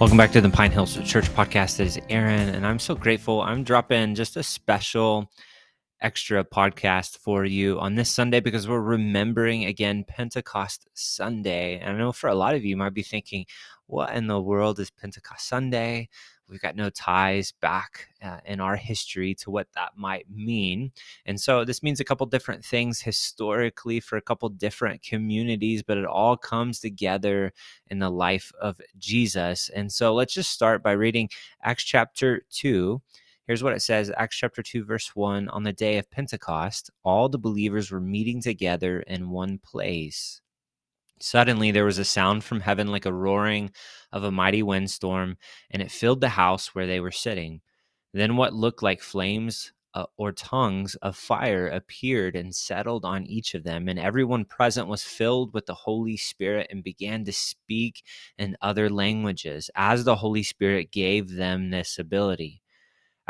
Welcome back to the Pine Hills Church podcast. This is Aaron, and I'm so grateful. I'm dropping just a special extra podcast for you on this Sunday because we're remembering again Pentecost Sunday. And I know for a lot of you might be thinking, what in the world is Pentecost Sunday? We've got no ties back in our history to what that might mean. And so this means a couple different things historically for a couple different communities, but it all comes together in the life of Jesus. And so let's just start by reading Acts chapter 2. Here's what it says, Acts chapter 2, verse 1. On the day of Pentecost, all the believers were meeting together in one place. Suddenly there was a sound from heaven like a roaring of a mighty windstorm, and it filled the house where they were sitting. Then what looked like flames or tongues of fire appeared and settled on each of them, and everyone present was filled with the Holy Spirit and began to speak in other languages as the Holy Spirit gave them this ability.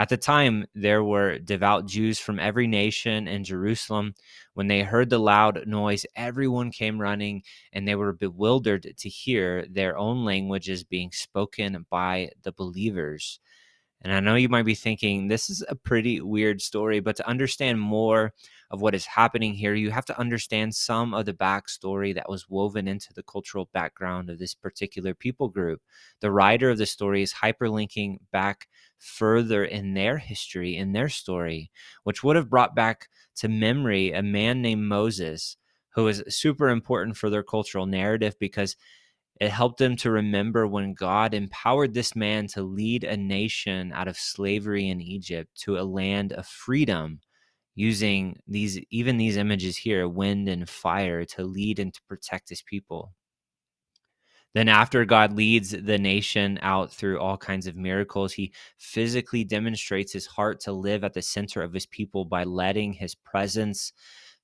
At the time, there were devout Jews from every nation in Jerusalem. When they heard the loud noise, everyone came running, and they were bewildered to hear their own languages being spoken by the believers. And I know you might be thinking, this is a pretty weird story, but to understand more of what is happening here, you have to understand some of the backstory that was woven into the cultural background of this particular people group. The writer of the story is hyperlinking back further in their history, in their story, which would have brought back to memory a man named Moses, who is super important for their cultural narrative because it helped them to remember when God empowered this man to lead a nation out of slavery in Egypt to a land of freedom, using these images here, wind and fire, to lead and to protect his people. Then after God leads the nation out through all kinds of miracles, he physically demonstrates his heart to live at the center of his people by letting his presence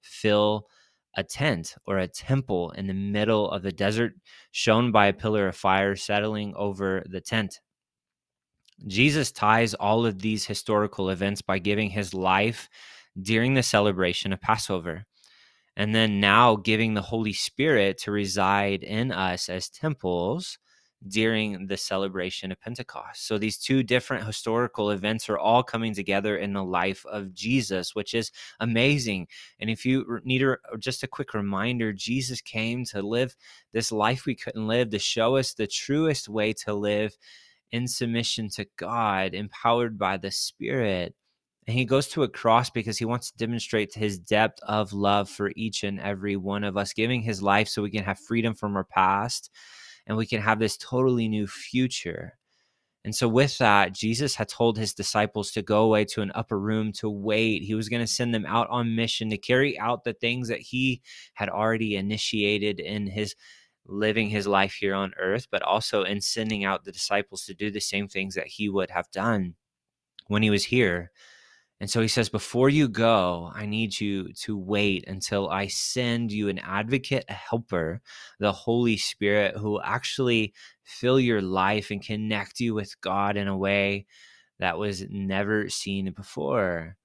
fill a tent or a temple in the middle of the desert, shown by a pillar of fire settling over the tent. Jesus ties all of these historical events by giving his life during the celebration of Passover, and then now giving the Holy Spirit to reside in us as temples during the celebration of Pentecost. So these two different historical events are all coming together in the life of Jesus, which is amazing. And if you need just a quick reminder, Jesus came to live this life we couldn't live, to show us the truest way to live in submission to God, empowered by the Spirit. And he goes to a cross because he wants to demonstrate his depth of love for each and every one of us, giving his life so we can have freedom from our past, and we can have this totally new future. And so with that, Jesus had told his disciples to go away to an upper room to wait. He was going to send them out on mission to carry out the things that he had already initiated in his living his life here on earth, but also in sending out the disciples to do the same things that he would have done when he was here. And so he says, before you go, I need you to wait until I send you an advocate, a helper, the Holy Spirit, who will actually fill your life and connect you with God in a way that was never seen before.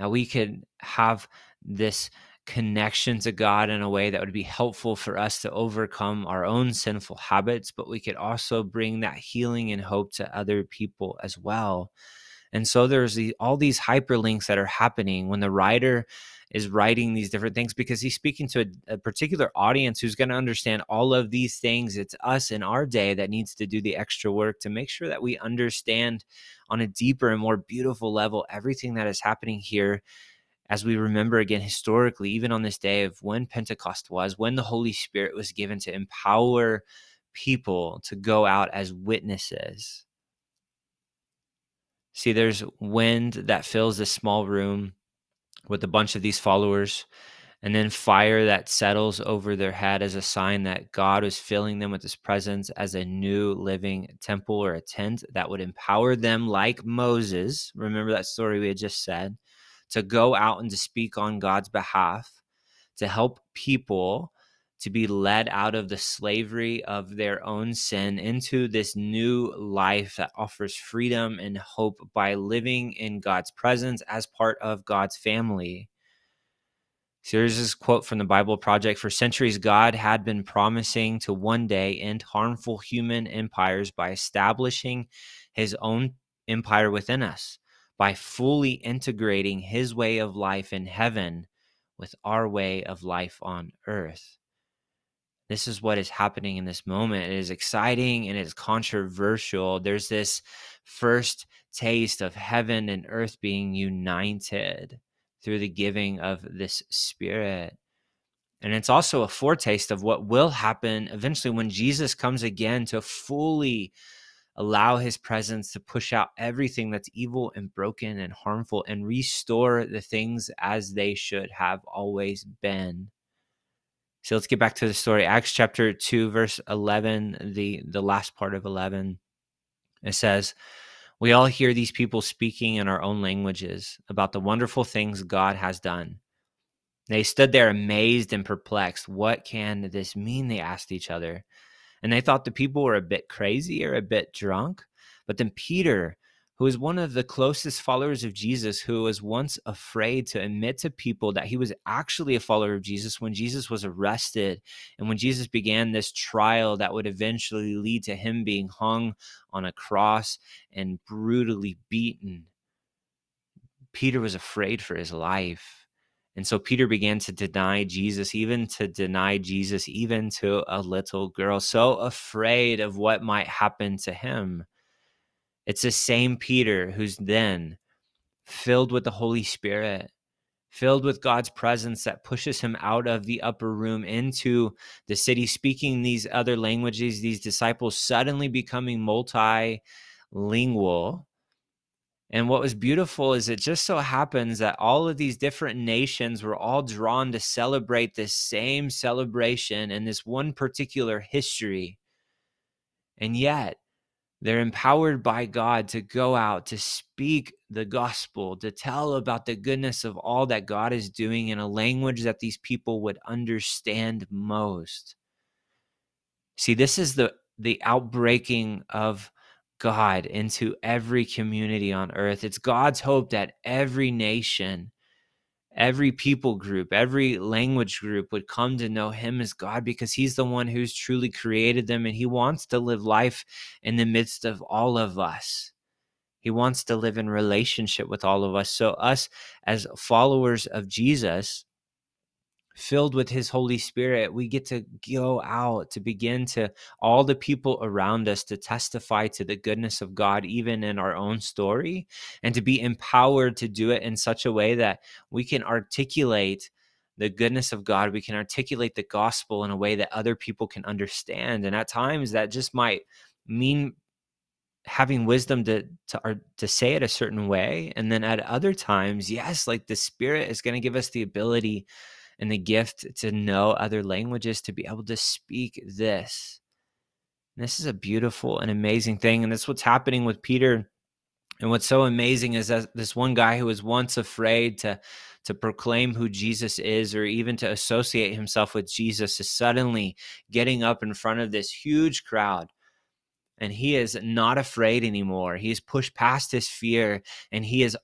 Now we could have this connection to God in a way that would be helpful for us to overcome our own sinful habits, but we could also bring that healing and hope to other people as well. And so there's all these hyperlinks that are happening when the writer is writing these different things, because he's speaking to a particular audience who's going to understand all of these things. It's us in our day that needs to do the extra work to make sure that we understand on a deeper and more beautiful level everything that is happening here as we remember again historically, even on this day of when Pentecost was, when the Holy Spirit was given to empower people to go out as witnesses. See, there's wind that fills this small room with a bunch of these followers, and then fire that settles over their head as a sign that God was filling them with his presence as a new living temple or a tent that would empower them like Moses. Remember that story we had just said, to go out and to speak on God's behalf, to help people to be led out of the slavery of their own sin into this new life that offers freedom and hope by living in God's presence as part of God's family. So here's this quote from the Bible Project. For centuries, God had been promising to one day end harmful human empires by establishing his own empire within us, by fully integrating his way of life in heaven with our way of life on earth. This is what is happening in this moment. It is exciting and it is controversial. There's this first taste of heaven and earth being united through the giving of this Spirit. And it's also a foretaste of what will happen eventually when Jesus comes again to fully allow his presence to push out everything that's evil and broken and harmful and restore the things as they should have always been. So let's get back to the story. Acts chapter 2, verse 11, the last part of 11. It says, we all hear these people speaking in our own languages about the wonderful things God has done. They stood there amazed and perplexed. What can this mean? They asked each other. And they thought the people were a bit crazy or a bit drunk. But then Peter, who is one of the closest followers of Jesus, who was once afraid to admit to people that he was actually a follower of Jesus when Jesus was arrested and when Jesus began this trial that would eventually lead to him being hung on a cross and brutally beaten. Peter was afraid for his life. And so Peter began to deny Jesus, even to a little girl, so afraid of what might happen to him. It's the same Peter who's then filled with the Holy Spirit, filled with God's presence that pushes him out of the upper room into the city, speaking these other languages, these disciples suddenly becoming multilingual. And what was beautiful is it just so happens that all of these different nations were all drawn to celebrate this same celebration and this one particular history. And yet, they're empowered by God to go out, to speak the gospel, to tell about the goodness of all that God is doing in a language that these people would understand most. See, this is the outbreaking of God into every community on earth. It's God's hope that every nation, every people group, every language group would come to know him as God because he's the one who's truly created them, and he wants to live life in the midst of all of us. He wants to live in relationship with all of us. So us as followers of Jesus, filled with his Holy Spirit, we get to go out to begin to all the people around us to testify to the goodness of God, even in our own story, and to be empowered to do it in such a way that we can articulate the goodness of God. We can articulate the gospel in a way that other people can understand. And at times that just might mean having wisdom to say it a certain way. And then at other times, yes, like the Spirit is going to give us the ability and the gift to know other languages, to be able to speak this. And this is a beautiful and amazing thing. And that's what's happening with Peter. And what's so amazing is that this one guy who was once afraid to proclaim who Jesus is or even to associate himself with Jesus is suddenly getting up in front of this huge crowd. And he is not afraid anymore. He has pushed past his fear, and he is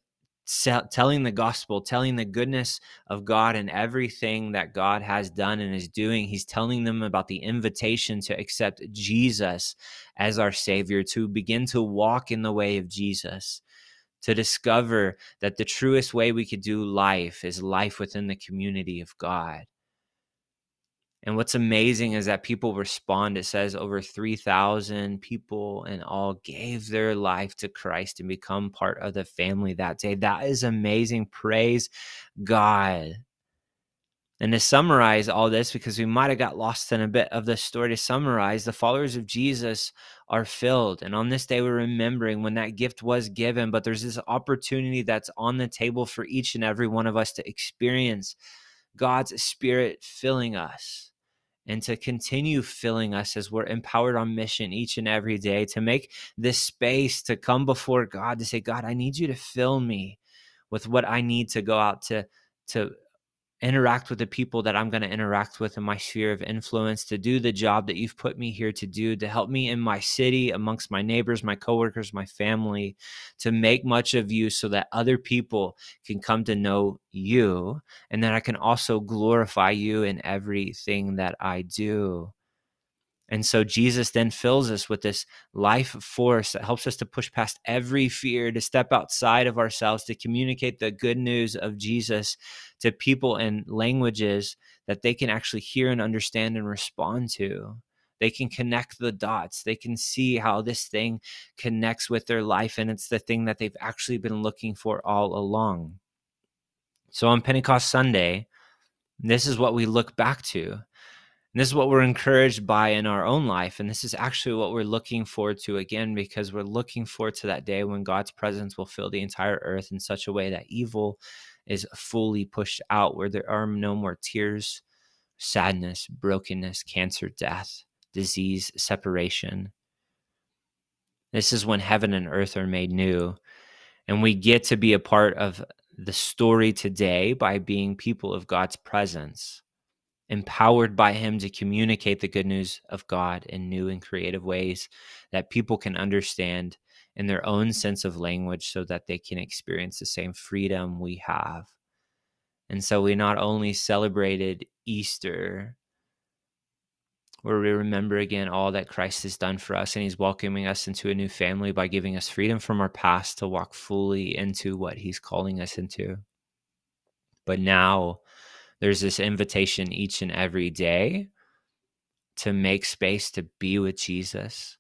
telling the gospel, telling the goodness of God and everything that God has done and is doing. He's telling them about the invitation to accept Jesus as our Savior, to begin to walk in the way of Jesus, to discover that the truest way we could do life is life within the community of God. And what's amazing is that people respond. It says over 3,000 people in all gave their life to Christ and become part of the family that day. That is amazing. Praise God. And to summarize all this, because we might have got lost in a bit of the story, to summarize, the followers of Jesus are filled. And on this day, we're remembering when that gift was given, but there's this opportunity that's on the table for each and every one of us to experience God's Spirit filling us, and to continue filling us as we're empowered on mission each and every day, to make this space to come before God, to say, God, I need you to fill me with what I need to go out to interact with the people that I'm going to interact with in my sphere of influence, to do the job that you've put me here to do, to help me in my city, amongst my neighbors, my coworkers, my family, to make much of you so that other people can come to know you, and that I can also glorify you in everything that I do. And so Jesus then fills us with this life force that helps us to push past every fear, to step outside of ourselves, to communicate the good news of Jesus to people in languages that they can actually hear and understand and respond to. They can connect the dots. They can see how this thing connects with their life, and it's the thing that they've actually been looking for all along. So on Pentecost Sunday, this is what we look back to. And this is what we're encouraged by in our own life. And this is actually what we're looking forward to again, because we're looking forward to that day when God's presence will fill the entire earth in such a way that evil is fully pushed out, where there are no more tears, sadness, brokenness, cancer, death, disease, separation. This is when heaven and earth are made new. And we get to be a part of the story today by being people of God's presence, empowered by him to communicate the good news of God in new and creative ways that people can understand in their own sense of language, so that they can experience the same freedom we have. And so we not only celebrated Easter, where we remember again all that Christ has done for us, and he's welcoming us into a new family by giving us freedom from our past to walk fully into what he's calling us into. But now, there's this invitation each and every day to make space to be with Jesus,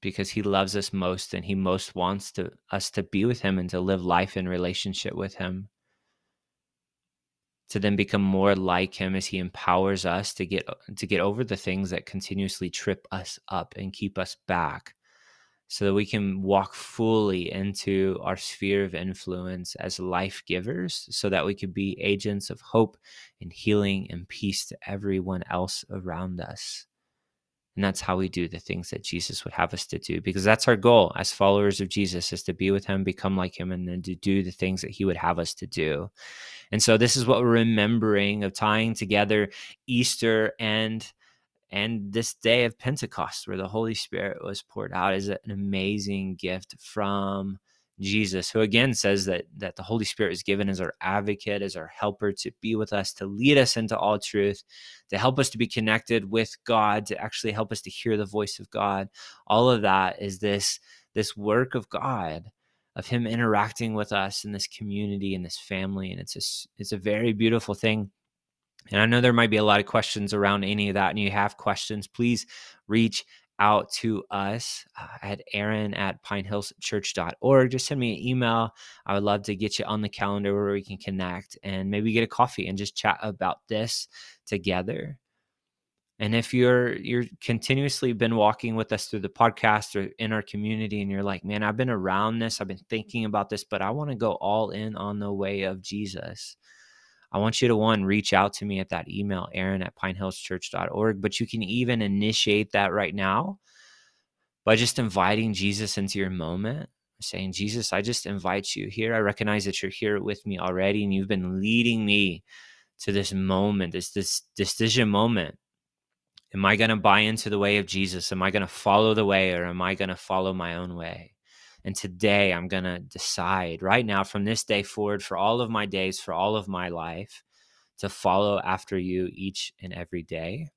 because he loves us most and he most wants us to be with him and to live life in relationship with him, to then become more like him as he empowers us to get over the things that continuously trip us up and keep us back, so that we can walk fully into our sphere of influence as life givers, so that we could be agents of hope and healing and peace to everyone else around us. And that's how we do the things that Jesus would have us to do, because that's our goal as followers of Jesus, is to be with him, become like him, and then to do the things that he would have us to do. And so this is what we're remembering, of tying together Easter and this day of Pentecost, where the Holy Spirit was poured out, is an amazing gift from Jesus, who again says that the Holy Spirit is given as our advocate, as our helper, to be with us, to lead us into all truth, to help us to be connected with God, to actually help us to hear the voice of God. All of that is this work of God, of him interacting with us in this community, in this family, and it's a very beautiful thing. And I know there might be a lot of questions around any of that, and you have questions, please reach out to us at aaron@pinehillschurch.org. Just send me an email. I would love to get you on the calendar where we can connect and maybe get a coffee and just chat about this together. And if you're continuously been walking with us through the podcast or in our community, and you're like, man, I've been around this, I've been thinking about this, but I want to go all in on the way of Jesus, I want you to, one, reach out to me at that email, aaron@pinehillschurch.org, but you can even initiate that right now by just inviting Jesus into your moment, saying, Jesus, I just invite you here. I recognize that you're here with me already, and you've been leading me to this moment, this decision moment. Am I going to buy into the way of Jesus? Am I going to follow the way, or am I going to follow my own way? And today I'm going to decide right now, from this day forward, for all of my days, for all of my life, to follow after you each and every day.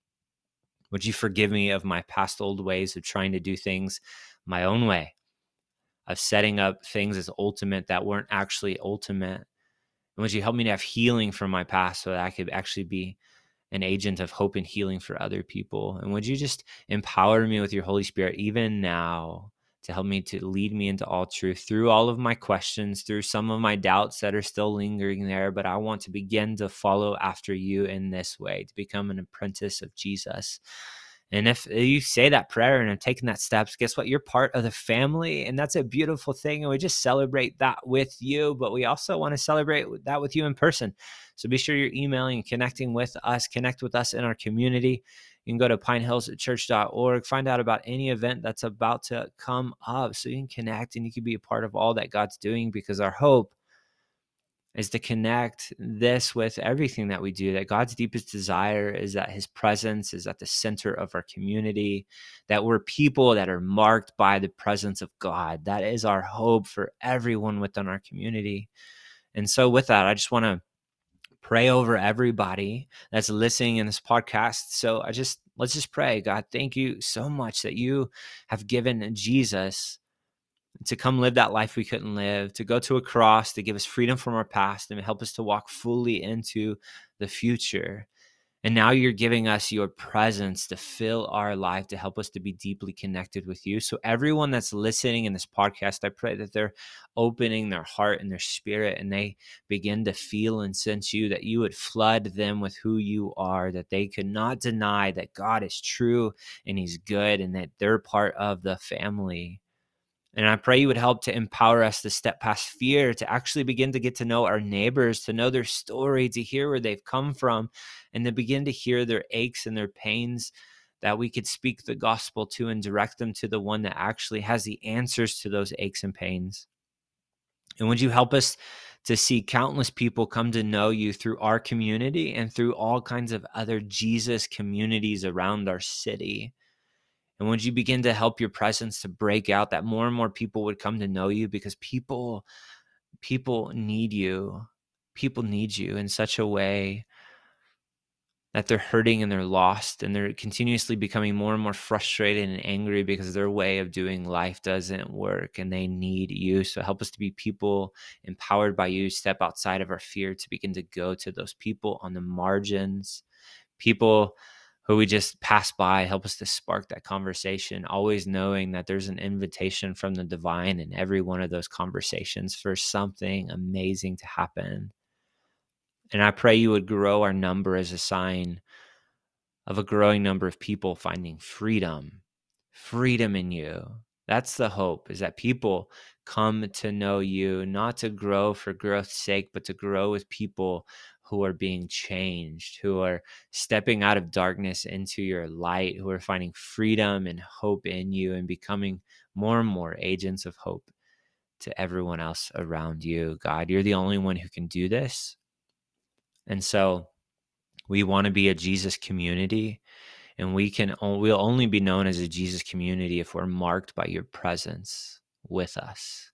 Would you forgive me of my past old ways of trying to do things my own way, of setting up things as ultimate that weren't actually ultimate? And would you help me to have healing from my past, so that I could actually be an agent of hope and healing for other people? And would you just empower me with your Holy Spirit even now, to help me, to lead me into all truth, through all of my questions, through some of my doubts that are still lingering there? But I want to begin to follow after you in this way, to become an apprentice of Jesus. And if you say that prayer and have taken that steps, guess what? You're part of the family, and that's a beautiful thing. And we just celebrate that with you, but we also want to celebrate that with you in person. So be sure you're emailing and connecting with us. Connect with us in our community. You can go to pinehillschurch.org, find out about any event that's about to come up, so you can connect and you can be a part of all that God's doing, because our hope is to connect this with everything that we do, that God's deepest desire is that his presence is at the center of our community, that we're people that are marked by the presence of God. That is our hope for everyone within our community. And so with that, I just want to pray over everybody that's listening in this podcast. So let's just pray. God, thank you so much that you have given Jesus to come live that life we couldn't live, to go to a cross, to give us freedom from our past and help us to walk fully into the future. And now you're giving us your presence to fill our life, to help us to be deeply connected with you. So everyone that's listening in this podcast, I pray that they're opening their heart and their spirit, and they begin to feel and sense you, that you would flood them with who you are, that they could not deny that God is true and he's good and that they're part of the family. And I pray you would help to empower us to step past fear, to actually begin to get to know our neighbors, to know their story, to hear where they've come from, and to begin to hear their aches and their pains, that we could speak the gospel to and direct them to the one that actually has the answers to those aches and pains. And would you help us to see countless people come to know you through our community and through all kinds of other Jesus communities around our city? And would you begin to help your presence to break out, that more and more people would come to know you, because people need you. People need you in such a way that they're hurting and they're lost and they're continuously becoming more and more frustrated and angry because their way of doing life doesn't work and they need you. So help us to be people empowered by you, step outside of our fear to begin to go to those people on the margins, people who we just pass by. Help us to spark that conversation, always knowing that there's an invitation from the divine in every one of those conversations for something amazing to happen. And I pray you would grow our number as a sign of a growing number of people finding freedom in you. That's the hope, is that people come to know you, not to grow for growth's sake, but to grow with people who are being changed, who are stepping out of darkness into your light, who are finding freedom and hope in you and becoming more and more agents of hope to everyone else around you. God, you're the only one who can do this. And so we want to be a Jesus community, and we'll only be known as a Jesus community if we're marked by your presence with us.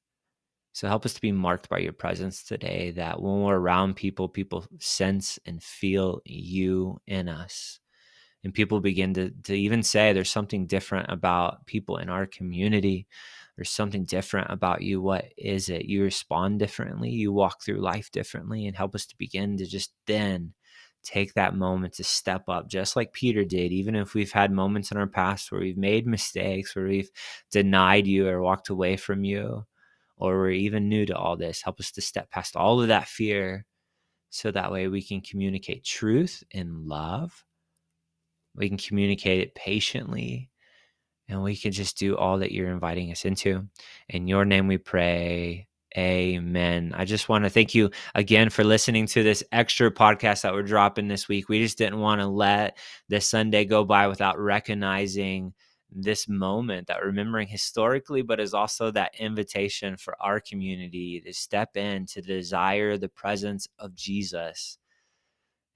So help us to be marked by your presence today, that when we're around people, people sense and feel you in us. And people begin to even say, there's something different about people in our community. There's something different about you. What is it? You respond differently. You walk through life differently. And help us to begin to just then take that moment to step up, just like Peter did. Even if we've had moments in our past where we've made mistakes, where we've denied you or walked away from you, or we're even new to all this, help us to step past all of that fear so that way we can communicate truth in love. We can communicate it patiently, and we can just do all that you're inviting us into. In your name we pray. Amen. I just want to thank you again for listening to this extra podcast that we're dropping this week. We just didn't want to let this Sunday go by without recognizing this moment that remembering historically, but is also that invitation for our community to step in, to desire the presence of Jesus.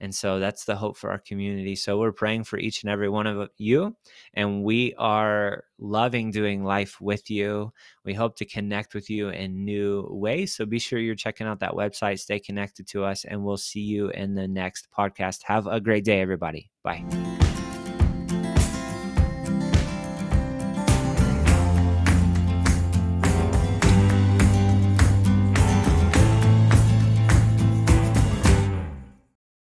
And so that's the hope for our community. So we're praying for each and every one of you, and we are loving doing life with you. We hope to connect with you in new ways. So be sure you're checking out that website, stay connected to us, and we'll see you in the next podcast. Have a great day, everybody. Bye.